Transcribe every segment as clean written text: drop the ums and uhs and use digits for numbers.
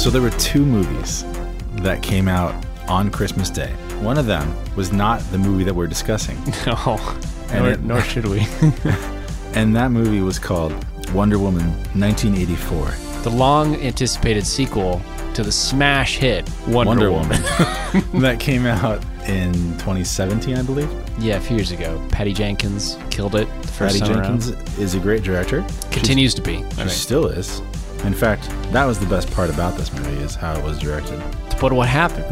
So there were two movies that came out on Christmas Day. One of them was not the movie that we're discussing. No, nor should we. And that movie was called Wonder Woman 1984. The long-anticipated sequel to the smash hit Wonder Woman. That came out in 2017, I believe. Yeah, a few years ago. Patty Jenkins killed it. Patty Jenkins is a great director. Continues to be. She still is. In fact, that was the best part about this movie, is how it was directed. But what happened?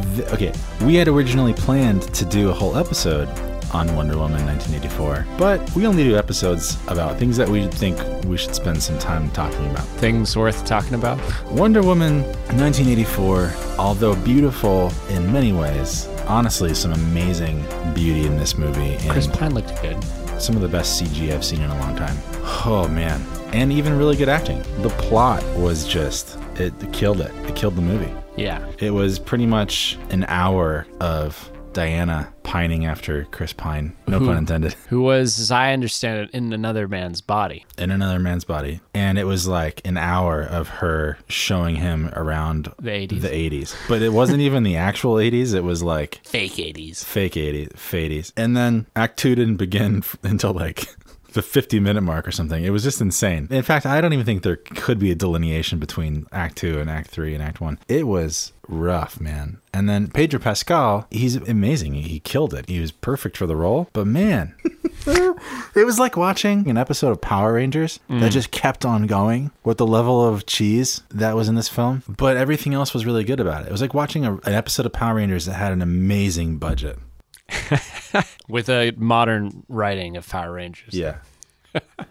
We had originally planned to do a whole episode on Wonder Woman 1984, but we only do episodes about things that we think we should spend some time talking about. Things worth talking about? Wonder Woman 1984, although beautiful in many ways, honestly, some amazing beauty in this movie. And Chris Pine looked good. Some of the best CG I've seen in a long time. Oh, man. And even really good acting. The plot was just, it killed it. It killed the movie. Yeah. It was pretty much an hour of Diana pining after Chris Pine, no pun intended. Who was, as I understand it, in another man's body. And it was like an hour of her showing him around the 80s. But it wasn't even the actual 80s. It was like... Fake 80s. And then Act 2 didn't begin until like... the 50-minute mark or something. It was just insane. In fact, I don't even think there could be a delineation between Act 2 and Act 3 and Act 1. It was rough, man. And then Pedro Pascal, he's amazing. He killed it. He was perfect for the role. But man, it was like watching an episode of Power Rangers that just kept on going with the level of cheese that was in this film. But everything else was really good about it. It was like watching an episode of Power Rangers that had an amazing budget. With a modern writing of Power Rangers. Yeah.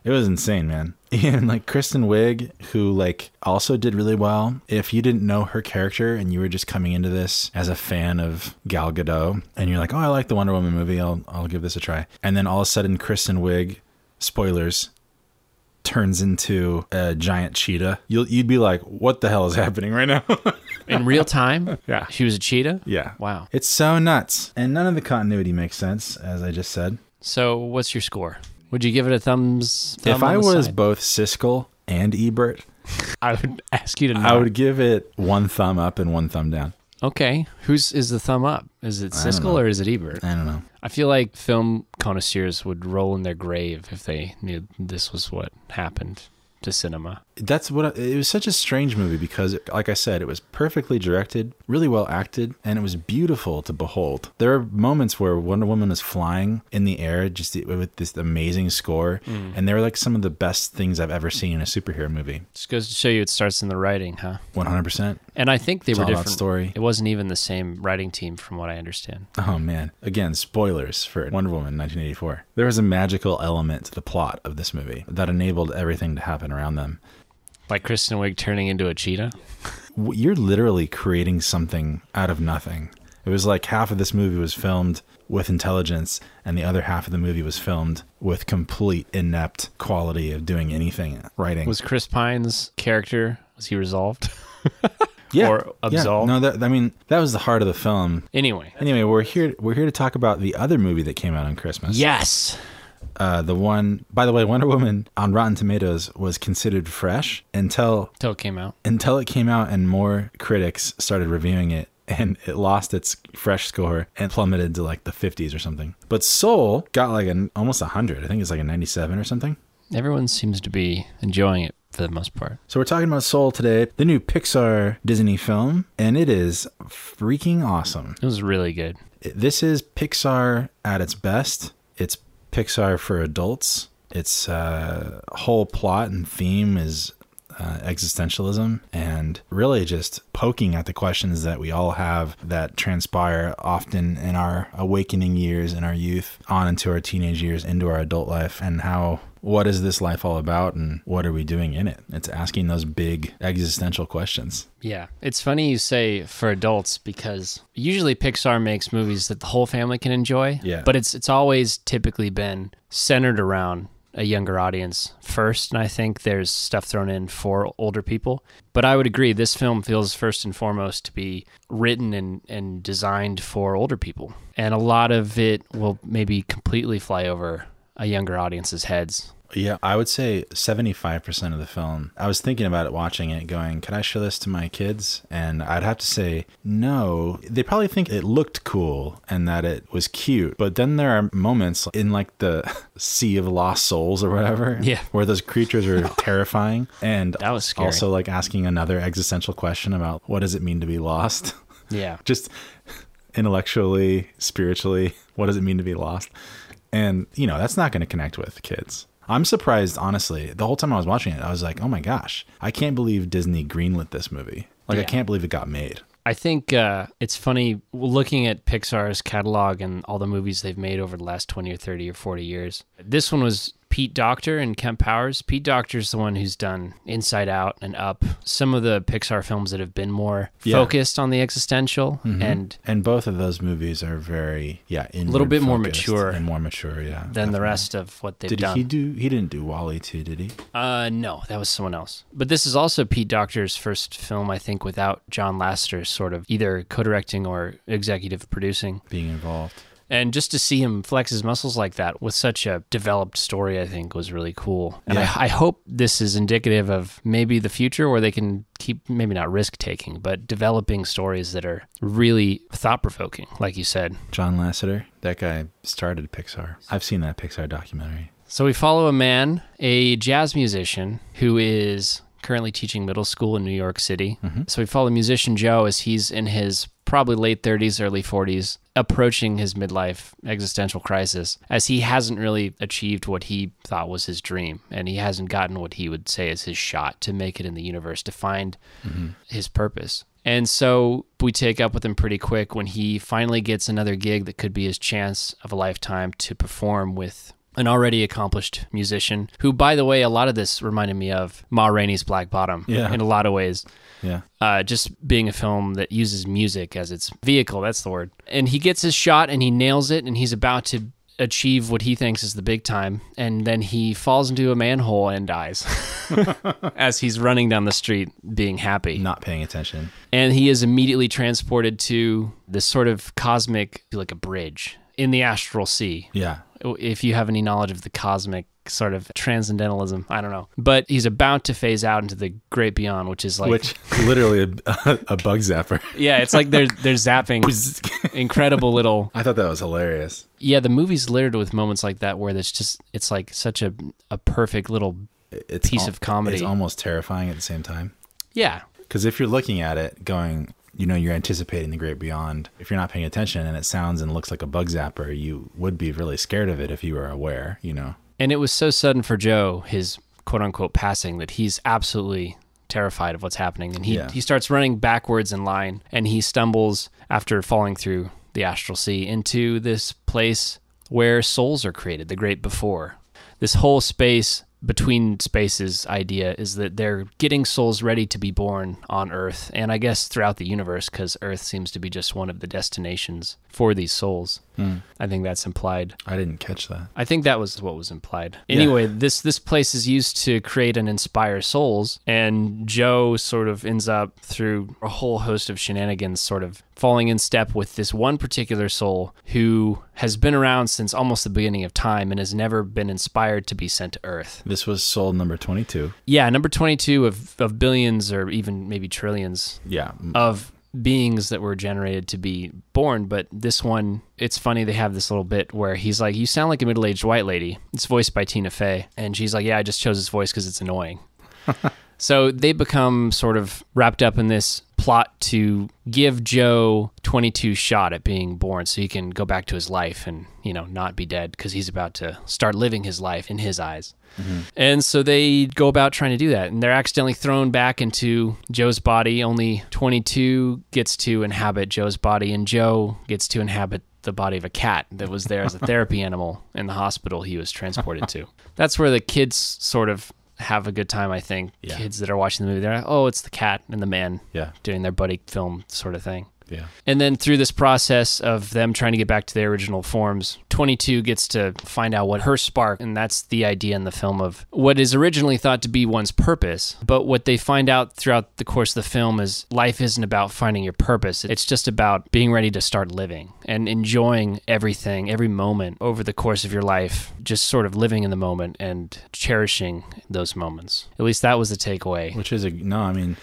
It was insane, man. And like Kristen Wiig, who like also did really well. If you didn't know her character and you were just coming into this as a fan of Gal Gadot and you're like, oh, I like the Wonder Woman movie, I'll give this a try. And then all of a sudden Kristen Wiig, spoilers, turns into a giant cheetah, you'd be like, what the hell is happening right now? In real time? Yeah. She was a cheetah? Yeah. Wow. It's so nuts. And none of the continuity makes sense, as I just said. So what's your score? Would you give it a thumbs? If I was both Siskel and Ebert, I would ask you to know. I would give it one thumb up and one thumb down. Okay. Whose is the thumb up? Is it Siskel or is it Ebert? I don't know. I feel like film connoisseurs would roll in their grave if they knew this was what happened to cinema. It was such a strange movie because, like I said, it was perfectly directed, really well acted, and it was beautiful to behold. There are moments where Wonder Woman is flying in the air just with this amazing score, and they were like some of the best things I've ever seen in a superhero movie. Just goes to show you it starts in the writing, huh? 100%. And I think it's were different. Story. It wasn't even the same writing team from what I understand. Oh, man. Again, spoilers for Wonder Woman 1984. There was a magical element to the plot of this movie that enabled everything to happen around them. Like Kristen Wiig turning into a cheetah? You're literally creating something out of nothing. It was like half of this movie was filmed with intelligence and the other half of the movie was filmed with complete inept quality of doing anything, writing. Was Chris Pine's character, was he resolved? Yeah. Or absolved? Yeah. No, that was the heart of the film. Anyway, we're here to talk about the other movie that came out on Christmas. Yes. The one, by the way, Wonder Woman on Rotten Tomatoes was considered fresh until it came out. Until it came out and more critics started reviewing it, and it lost its fresh score and plummeted to like the 50s or something. But Soul got like an almost 100. I think it's like a 97 or something. Everyone seems to be enjoying it for the most part. So we're talking about Soul today, the new Pixar Disney film, and it is freaking awesome. It was really good. This is Pixar at its best. It's Pixar for adults. Its whole plot and theme is existentialism and really just poking at the questions that we all have that transpire often in our awakening years, in our youth, on into our teenage years, into our adult life, and what is this life all about and what are we doing in it? It's asking those big existential questions. Yeah. It's funny you say for adults because usually Pixar makes movies that the whole family can enjoy. Yeah. But it's always typically been centered around a younger audience first. And I think there's stuff thrown in for older people. But I would agree, this film feels first and foremost to be written and designed for older people. And a lot of it will maybe completely fly over a younger audience's heads. Yeah, I would say 75% of the film. I was thinking about it, watching it, going, could I show this to my kids? And I'd have to say, no. They probably think it looked cool and that it was cute. But then there are moments in like the Sea of Lost Souls or whatever, yeah, where those creatures are terrifying. And that was scary. Also like asking another existential question about what does it mean to be lost? Yeah. Just intellectually, spiritually, what does it mean to be lost? And, you know, that's not going to connect with kids. I'm surprised, honestly. The whole time I was watching it, I was like, oh my gosh, I can't believe Disney greenlit this movie. Like, yeah. I can't believe it got made. I think it's funny looking at Pixar's catalog and all the movies they've made over the last 20 or 30 or 40 years. This one was Pete Docter and Kemp Powers. Pete Docter's the one who's done Inside Out and Up. Some of the Pixar films that have been more focused on the existential. Mm-hmm. And both of those movies are very, a little bit more mature. And more mature, yeah. Than definitely. The rest of what they've done. He didn't do WALL-E 2, did he? No, that was someone else. But this is also Pete Docter's first film, I think, without John Lasseter sort of either co-directing or executive producing. Being involved. And just to see him flex his muscles like that with such a developed story, I think, was really cool. And yeah. I hope this is indicative of maybe the future where they can keep, maybe not risk-taking, but developing stories that are really thought-provoking, like you said. John Lasseter, that guy started Pixar. I've seen that Pixar documentary. So we follow a man, a jazz musician, who is currently teaching middle school in New York City. Mm-hmm. So we follow musician Joe as he's in his probably late 30s, early 40s, approaching his midlife existential crisis, as he hasn't really achieved what he thought was his dream, and he hasn't gotten what he would say is his shot to make it in the universe, to find his purpose. And so we take up with him pretty quick when he finally gets another gig that could be his chance of a lifetime to perform with an already accomplished musician, who, by the way, a lot of this reminded me of Ma Rainey's Black Bottom in a lot of ways. Yeah. Just being a film that uses music as its vehicle, that's the word. And he gets his shot and he nails it, and he's about to achieve what he thinks is the big time. And then he falls into a manhole and dies as he's running down the street being happy. Not paying attention. And he is immediately transported to this sort of cosmic, like a bridge in the astral sea. Yeah. If you have any knowledge of the cosmic sort of transcendentalism, I don't know. But he's about to phase out into the great beyond, which is like... Which, literally a bug zapper. Yeah, it's like they're zapping incredible little... I thought that was hilarious. Yeah, the movie's littered with moments like that where it's just, it's like such a perfect little piece of comedy. It's almost terrifying at the same time. Yeah. Because if you're looking at it going... You know, you're anticipating the great beyond. If you're not paying attention and it sounds and looks like a bug zapper, you would be really scared of it if you were aware, you know. And it was so sudden for Joe, his quote-unquote passing, that he's absolutely terrified of what's happening. And he starts running backwards in line, and he stumbles, after falling through the astral sea, into this place where souls are created, the great before. This whole space... between spaces idea is that they're getting souls ready to be born on Earth, and I guess throughout the universe, because Earth seems to be just one of the destinations for these souls. I think that's implied. I didn't catch that. I think that was what was implied. Anyway, this place is used to create and inspire souls, and Joe sort of ends up, through a whole host of shenanigans, sort of falling in step with this one particular soul who has been around since almost the beginning of time and has never been inspired to be sent to Earth. This was soul number 22. Yeah, number 22 of billions, or even maybe trillions, of beings that were generated to be born. But this one, it's funny, they have this little bit where he's like, you sound like a middle-aged white lady. It's voiced by Tina Fey. And she's like, yeah, I just chose this voice because it's annoying. So they become sort of wrapped up in this plot to give Joe 22 shot at being born so he can go back to his life and, you know, not be dead, because he's about to start living his life in his eyes. Mm-hmm. And so they go about trying to do that, and they're accidentally thrown back into Joe's body. Only 22 gets to inhabit Joe's body, and Joe gets to inhabit the body of a cat that was there as a therapy animal in the hospital he was transported to. That's where the kids sort of have a good time, I think. Yeah. Kids that are watching the movie, they're like, oh, it's the cat and the man doing their buddy film sort of thing. Yeah. And then through this process of them trying to get back to their original forms, 22 gets to find out what her spark, and that's the idea in the film of what is originally thought to be one's purpose. But what they find out throughout the course of the film is life isn't about finding your purpose. It's just about being ready to start living and enjoying everything, every moment over the course of your life, just sort of living in the moment and cherishing those moments. At least that was the takeaway. Which is, I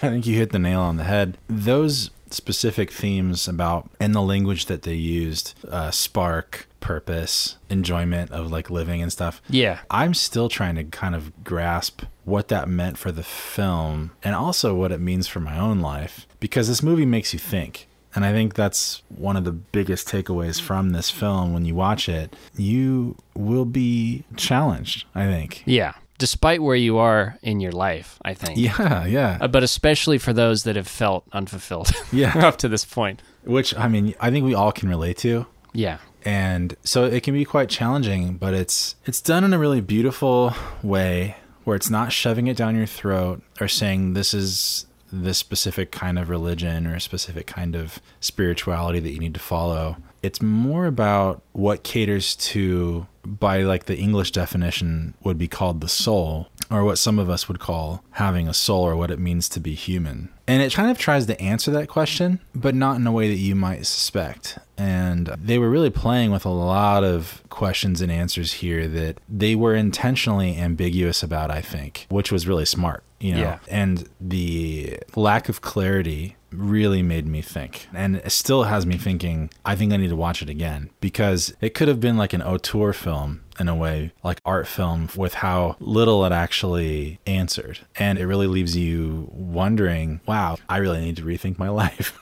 think you hit the nail on the head. Those specific themes about, and the language that they used, spark, purpose, enjoyment of like living and stuff. Yeah. I'm still trying to kind of grasp what that meant for the film and also what it means for my own life, because this movie makes you think. And I think that's one of the biggest takeaways from this film. When you watch it, you will be challenged, I think. Yeah. Despite where you are in your life, I think. Yeah, yeah. But especially for those that have felt unfulfilled up to this point. Which, I think we all can relate to. Yeah. And so it can be quite challenging, but it's done in a really beautiful way where it's not shoving it down your throat or saying this is this specific kind of religion or a specific kind of spirituality that you need to follow. It's more about what caters to, by like the English definition, would be called the soul, or what some of us would call having a soul, or what it means to be human. And it kind of tries to answer that question, but not in a way that you might suspect. And they were really playing with a lot of questions and answers here that they were intentionally ambiguous about, I think, which was really smart, Yeah. And the lack of clarity really made me think, and it still has me thinking. I think I need to watch it again, because it could have been like an auteur film in a way, like art film, with how little it actually answered. And it really leaves you wondering, wow, I really need to rethink my life.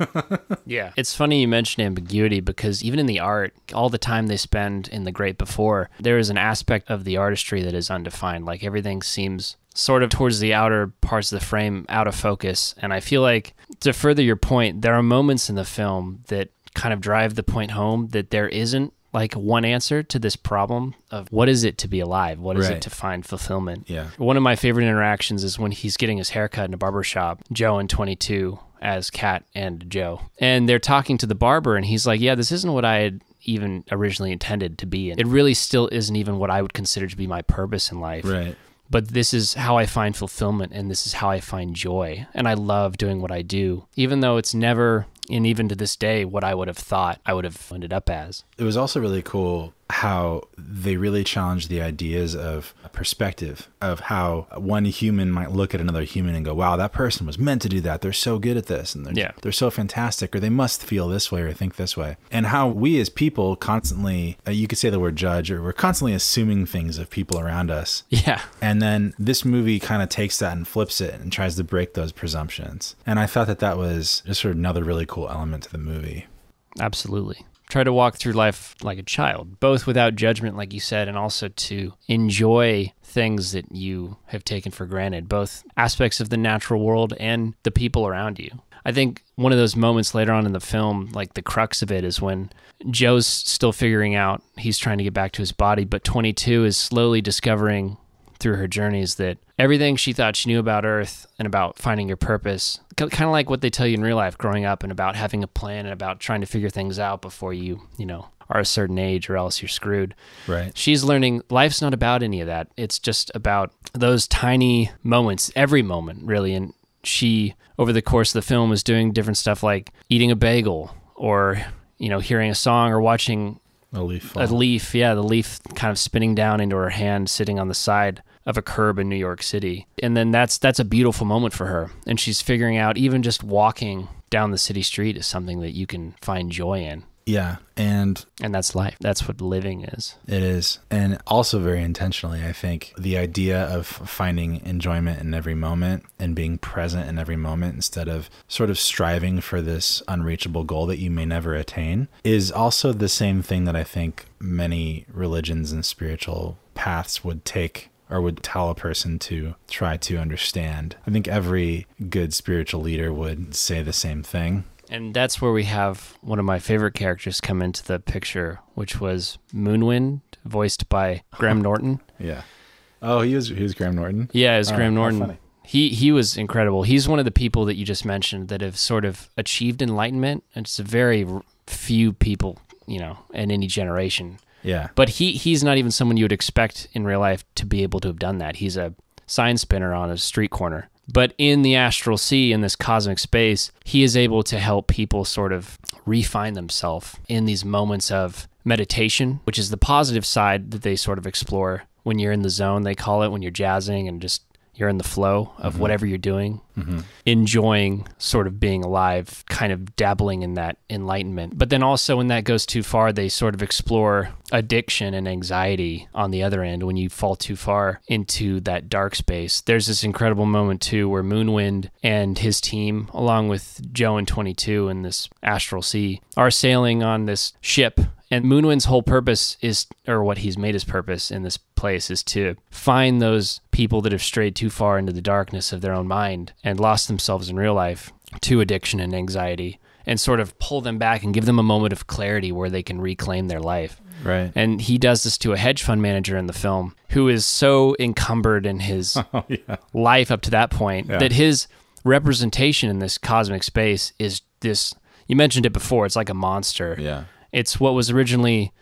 Yeah. It's funny you mentioned ambiguity, because even in the art, all the time they spend in The Great Before, there is an aspect of the artistry that is undefined. Like everything seems sort of towards the outer parts of the frame, out of focus. And I feel like, to further your point, there are moments in the film that kind of drive the point home that there isn't like one answer to this problem of what is it to be alive? What is it to find fulfillment? Yeah. One of my favorite interactions is when he's getting his haircut in a barbershop, Joe and 22 as Kat and Joe. And they're talking to the barber, and he's like, yeah, this isn't what I had even originally intended to be. And it really still isn't even what I would consider to be my purpose in life. Right. But this is how I find fulfillment, and this is how I find joy. And I love doing what I do, even though it's never, and even to this day, what I would have thought I would have ended up as. It was also really cool how they really challenged the ideas of perspective, of how one human might look at another human and go, wow, that person was meant to do that. They're so good at this, and they're so fantastic, or they must feel this way or think this way. And how we as people constantly, you could say the word judge, or we're constantly assuming things of people around us. Yeah. And then this movie kind of takes that and flips it and tries to break those presumptions. And I thought that that was just sort of another really cool element to the movie. Absolutely. Try to walk through life like a child, both without judgment, like you said, and also to enjoy things that you have taken for granted, both aspects of the natural world and the people around you. I think one of those moments later on in the film, like the crux of it, is when Joe's still figuring out he's trying to get back to his body, but 22 is slowly discovering through her journeys that everything she thought she knew about Earth and about finding your purpose, kind of like what they tell you in real life growing up, and about having a plan and about trying to figure things out before you are a certain age, or else you're screwed. Right. She's learning life's not about any of that. It's just about those tiny moments, every moment really. And she, over the course of the film, is doing different stuff like eating a bagel, or, hearing a song, or watching a leaf. Yeah. The leaf kind of spinning down into her hand, sitting on the side of a curb in New York City. And then that's a beautiful moment for her. And she's figuring out even just walking down the city street is something that you can find joy in. Yeah. And that's life. That's what living is. It is. And also very intentionally, I think, the idea of finding enjoyment in every moment and being present in every moment, instead of sort of striving for this unreachable goal that you may never attain, is also the same thing that I think many religions and spiritual paths would take, or would tell a person to try to understand. I think every good spiritual leader would say the same thing. And that's where we have one of my favorite characters come into the picture, which was Moonwind, voiced by Graham Norton. Yeah. Oh, he was Graham Norton? Yeah, it was Graham Norton. He was incredible. He's one of the people that you just mentioned that have sort of achieved enlightenment. It's a very few people, you know, in any generation. Yeah. But he's not even someone you would expect in real life to be able to have done that. He's a sign spinner on a street corner. But in the astral sea, in this cosmic space, he is able to help people sort of refine themselves in these moments of meditation, which is the positive side that they sort of explore when you're in the zone, they call it, when you're jazzing and just you're in the flow of mm-hmm. whatever you're doing, mm-hmm. enjoying sort of being alive, kind of dabbling in that enlightenment. But then also when that goes too far, they sort of explore addiction and anxiety on the other end. When you fall too far into that dark space, there's this incredible moment too, where Moonwind and his team, along with Joe and 22 in this astral sea, are sailing on this ship. And Moonwind's whole purpose is, or what he's made his purpose in this place, is to find those people that have strayed too far into the darkness of their own mind and lost themselves in real life to addiction and anxiety, and sort of pull them back and give them a moment of clarity where they can reclaim their life. Right. And he does this to a hedge fund manager in the film who is so encumbered in his life up to that point that his representation in this cosmic space is this, you mentioned it before, it's like a monster. Yeah. It's what was originally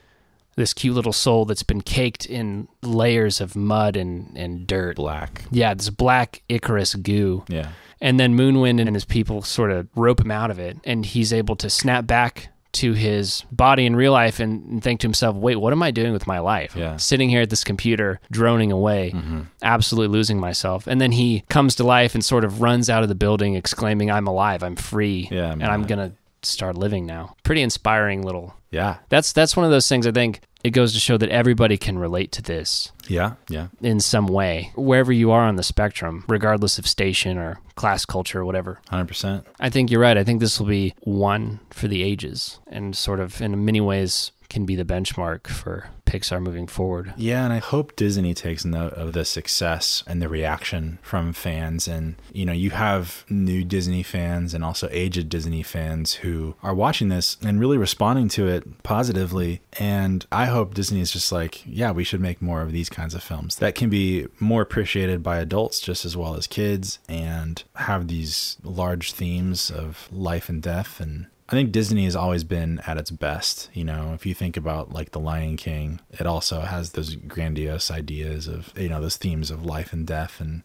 this cute little soul that's been caked in layers of mud and dirt. Black. Yeah, this black Icarus goo. Yeah. And then Moonwind and his people sort of rope him out of it, and he's able to snap back to his body in real life and think to himself, wait, what am I doing with my life? Yeah. Sitting here at this computer, droning away, mm-hmm. absolutely losing myself. And then he comes to life and sort of runs out of the building exclaiming, I'm alive, I'm free, and I'm going to start living now. Pretty inspiring little. Yeah. That's one of those things. I think it goes to show that everybody can relate to this. Yeah. Yeah. In some way, wherever you are on the spectrum, regardless of station or class, culture, whatever. 100%. I think you're right. I think this will be one for the ages and sort of in many ways can be the benchmark for Pixar moving forward. Yeah, and I hope Disney takes note of the success and the reaction from fans. And, you know, you have new Disney fans and also aged Disney fans who are watching this and really responding to it positively. And I hope Disney is just like, yeah, we should make more of these kinds of films that can be more appreciated by adults just as well as kids and have these large themes of life and death. And I think Disney has always been at its best. You know, if you think about like The Lion King, it also has those grandiose ideas of, you know, those themes of life and death and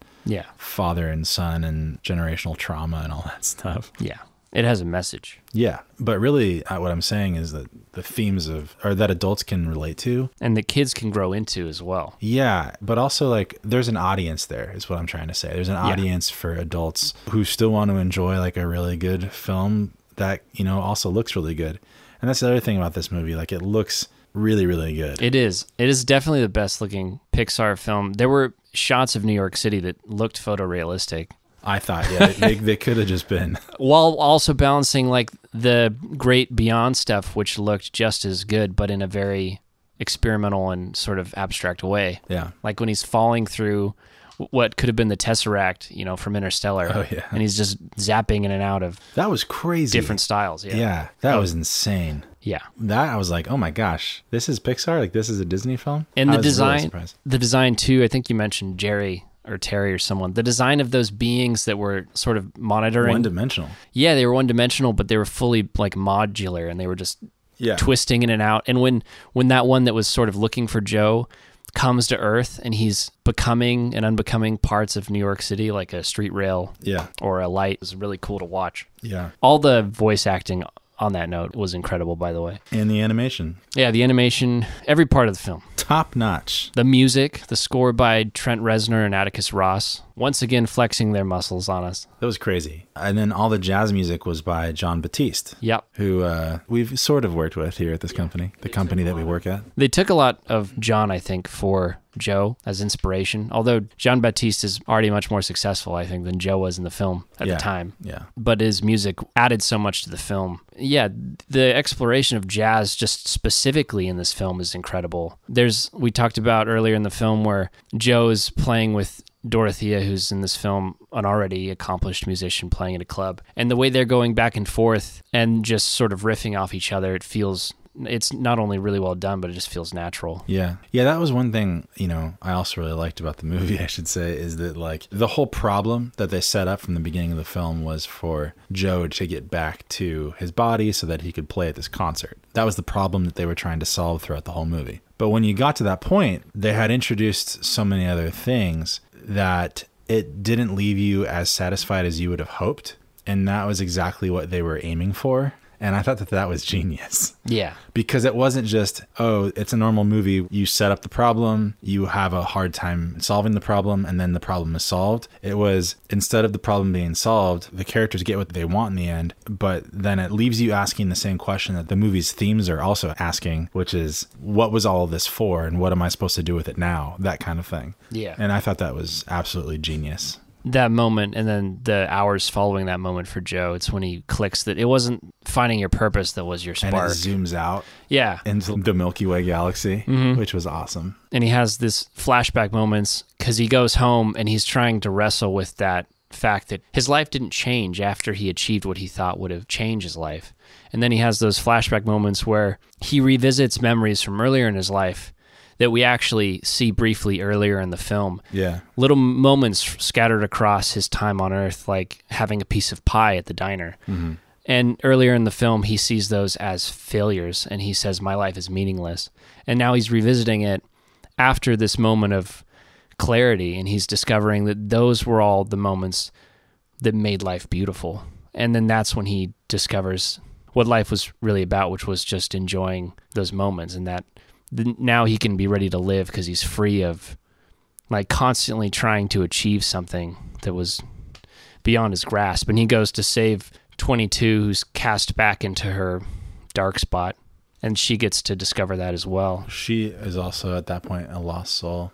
father and son and generational trauma and all that stuff. Yeah. It has a message. Yeah. But really what I'm saying is that the themes of, or that adults can relate to. And that kids can grow into as well. Yeah. But also like there's an audience there is what I'm trying to say. There's an audience for adults who still want to enjoy like a really good film that, you know, also looks really good. And that's the other thing about this movie. Like, it looks really, really good. It is. It is definitely the best looking Pixar film. There were shots of New York City that looked photorealistic. I thought, yeah, they could have just been. While also balancing, like, the great Beyond stuff, which looked just as good, but in a very experimental and sort of abstract way. Yeah. Like, when he's falling through what could have been the Tesseract, you know, from Interstellar. Oh, yeah. And he's just zapping in and out of... That was crazy. Different styles, yeah. That was insane. Yeah. That, I was like, oh my gosh, this is Pixar? Like, this is a Disney film? And the design too, I think you mentioned Jerry or Terry or someone. The design of those beings that were sort of monitoring... One-dimensional. Yeah, they were one-dimensional, but they were fully, like, modular, and they were just twisting in and out. And when that one that was sort of looking for Joe comes to Earth and he's becoming and unbecoming parts of New York City, like a street rail or a light. It was really cool to watch. Yeah. All the voice acting on that note was incredible, by the way. And the animation. Yeah, the animation, every part of the film. Top notch. The music, the score by Trent Reznor and Atticus Ross, once again flexing their muscles on us. That was crazy. And then all the jazz music was by Jon Batiste. Yep. Who we've sort of worked with here at this company, the company that we work at. They took a lot of John, I think, for Joe as inspiration, although Jon Batiste is already much more successful, I think, than Joe was in the film at the time. Yeah. But his music added so much to the film. Yeah, the exploration of jazz just specifically in this film is incredible. We talked about earlier in the film where Joe is playing with Dorothea, who's in this film an already accomplished musician playing at a club. And the way they're going back and forth and just sort of riffing off each other, it feels it's not only really well done, but it just feels natural. Yeah. Yeah, that was one thing, you know, I also really liked about the movie, I should say, is that like the whole problem that they set up from the beginning of the film was for Joe to get back to his body so that he could play at this concert. That was the problem that they were trying to solve throughout the whole movie. But when you got to that point, they had introduced so many other things that it didn't leave you as satisfied as you would have hoped. And that was exactly what they were aiming for. And I thought that that was genius. Yeah. Because it wasn't just, oh, it's a normal movie. You set up the problem, you have a hard time solving the problem, and then the problem is solved. It was, instead of the problem being solved, the characters get what they want in the end, but then it leaves you asking the same question that the movie's themes are also asking, which is, what was all of this for, and what am I supposed to do with it now? That kind of thing. Yeah. And I thought that was absolutely genius. That moment, and then the hours following that moment for Joe, it's when he clicks that it wasn't finding your purpose that was your spark. And it zooms out, yeah, into the Milky Way galaxy, mm-hmm. which was awesome. And he has this flashback moments because he goes home and he's trying to wrestle with that fact that his life didn't change after he achieved what he thought would have changed his life. And then he has those flashback moments where he revisits memories from earlier in his life that we actually see briefly earlier in the film. Yeah. Little moments scattered across his time on Earth, like having a piece of pie at the diner. Mm-hmm. And earlier in the film, he sees those as failures, and he says, my life is meaningless. And now he's revisiting it after this moment of clarity, and he's discovering that those were all the moments that made life beautiful. And then that's when he discovers what life was really about, which was just enjoying those moments, and that now he can be ready to live because he's free of like constantly trying to achieve something that was beyond his grasp. And he goes to save 22, who's cast back into her dark spot, and she gets to discover that as well. She is also at that point a lost soul.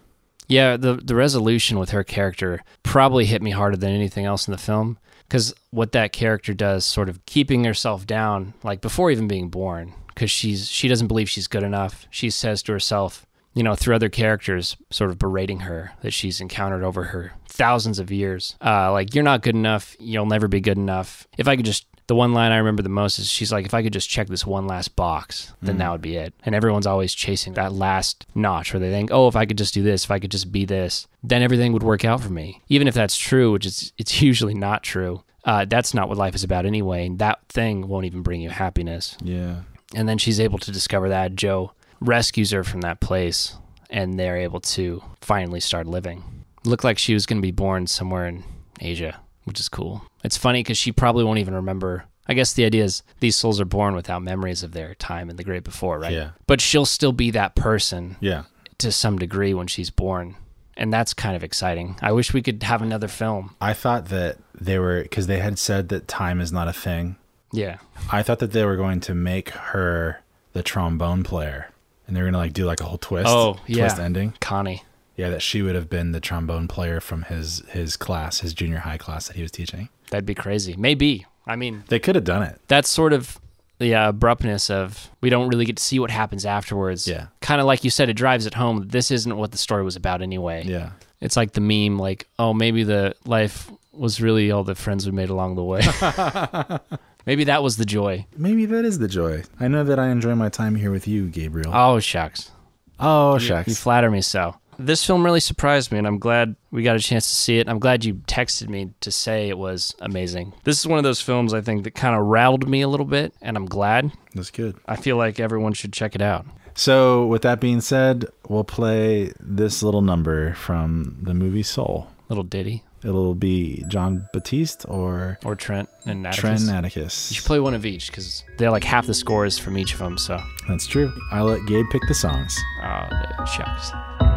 Yeah, the resolution with her character probably hit me harder than anything else in the film, because what that character does, sort of keeping herself down, like before even being born, because she doesn't believe she's good enough. She says to herself, you know, through other characters sort of berating her that she's encountered over her thousands of years, like, you're not good enough, you'll never be good enough. If I could just, the one line I remember the most is she's like, if I could just check this one last box, then that would be it. And everyone's always chasing that last notch where they think, oh, if I could just do this, if I could just be this, then everything would work out for me. Even if that's true, which is, it's usually not true, that's not what life is about anyway, and that thing won't even bring you happiness. Yeah. And then she's able to discover that. Joe rescues her from that place, and they're able to finally start living. Looked like she was going to be born somewhere in Asia, which is cool. It's funny because she probably won't even remember. I guess the idea is these souls are born without memories of their time in the great before, right? Yeah. But she'll still be that person to some degree when she's born. And that's kind of exciting. I wish we could have another film. I thought that they were, because they had said that time is not a thing. Yeah. I thought that they were going to make her the trombone player, and they were going to like do like a whole twist. Oh, yeah. Twist ending. Connie. Yeah, that she would have been the trombone player from his class, his junior high class that he was teaching. That'd be crazy. Maybe. I mean, they could have done it. That's sort of the abruptness of, we don't really get to see what happens afterwards. Yeah. Kind of like you said, it drives it home. This isn't what the story was about anyway. Yeah. It's like the meme, like, oh, maybe the life was really all the friends we made along the way. Maybe that was the joy. Maybe that is the joy. I know that I enjoy my time here with you, Gabriel. Oh, shucks. Oh, shucks. You flatter me so. This film really surprised me, and I'm glad we got a chance to see it. I'm glad you texted me to say it was amazing. This is one of those films, I think, that kind of rattled me a little bit, and I'm glad. That's good. I feel like everyone should check it out. So, with that being said, we'll play this little number from the movie Soul. Little ditty. It'll be Jon Batiste or Trent and Atticus. Trent and Atticus. You should play one of each because they're like half the scores from each of them. So that's true. I'll let Gabe pick the songs. Oh, shucks.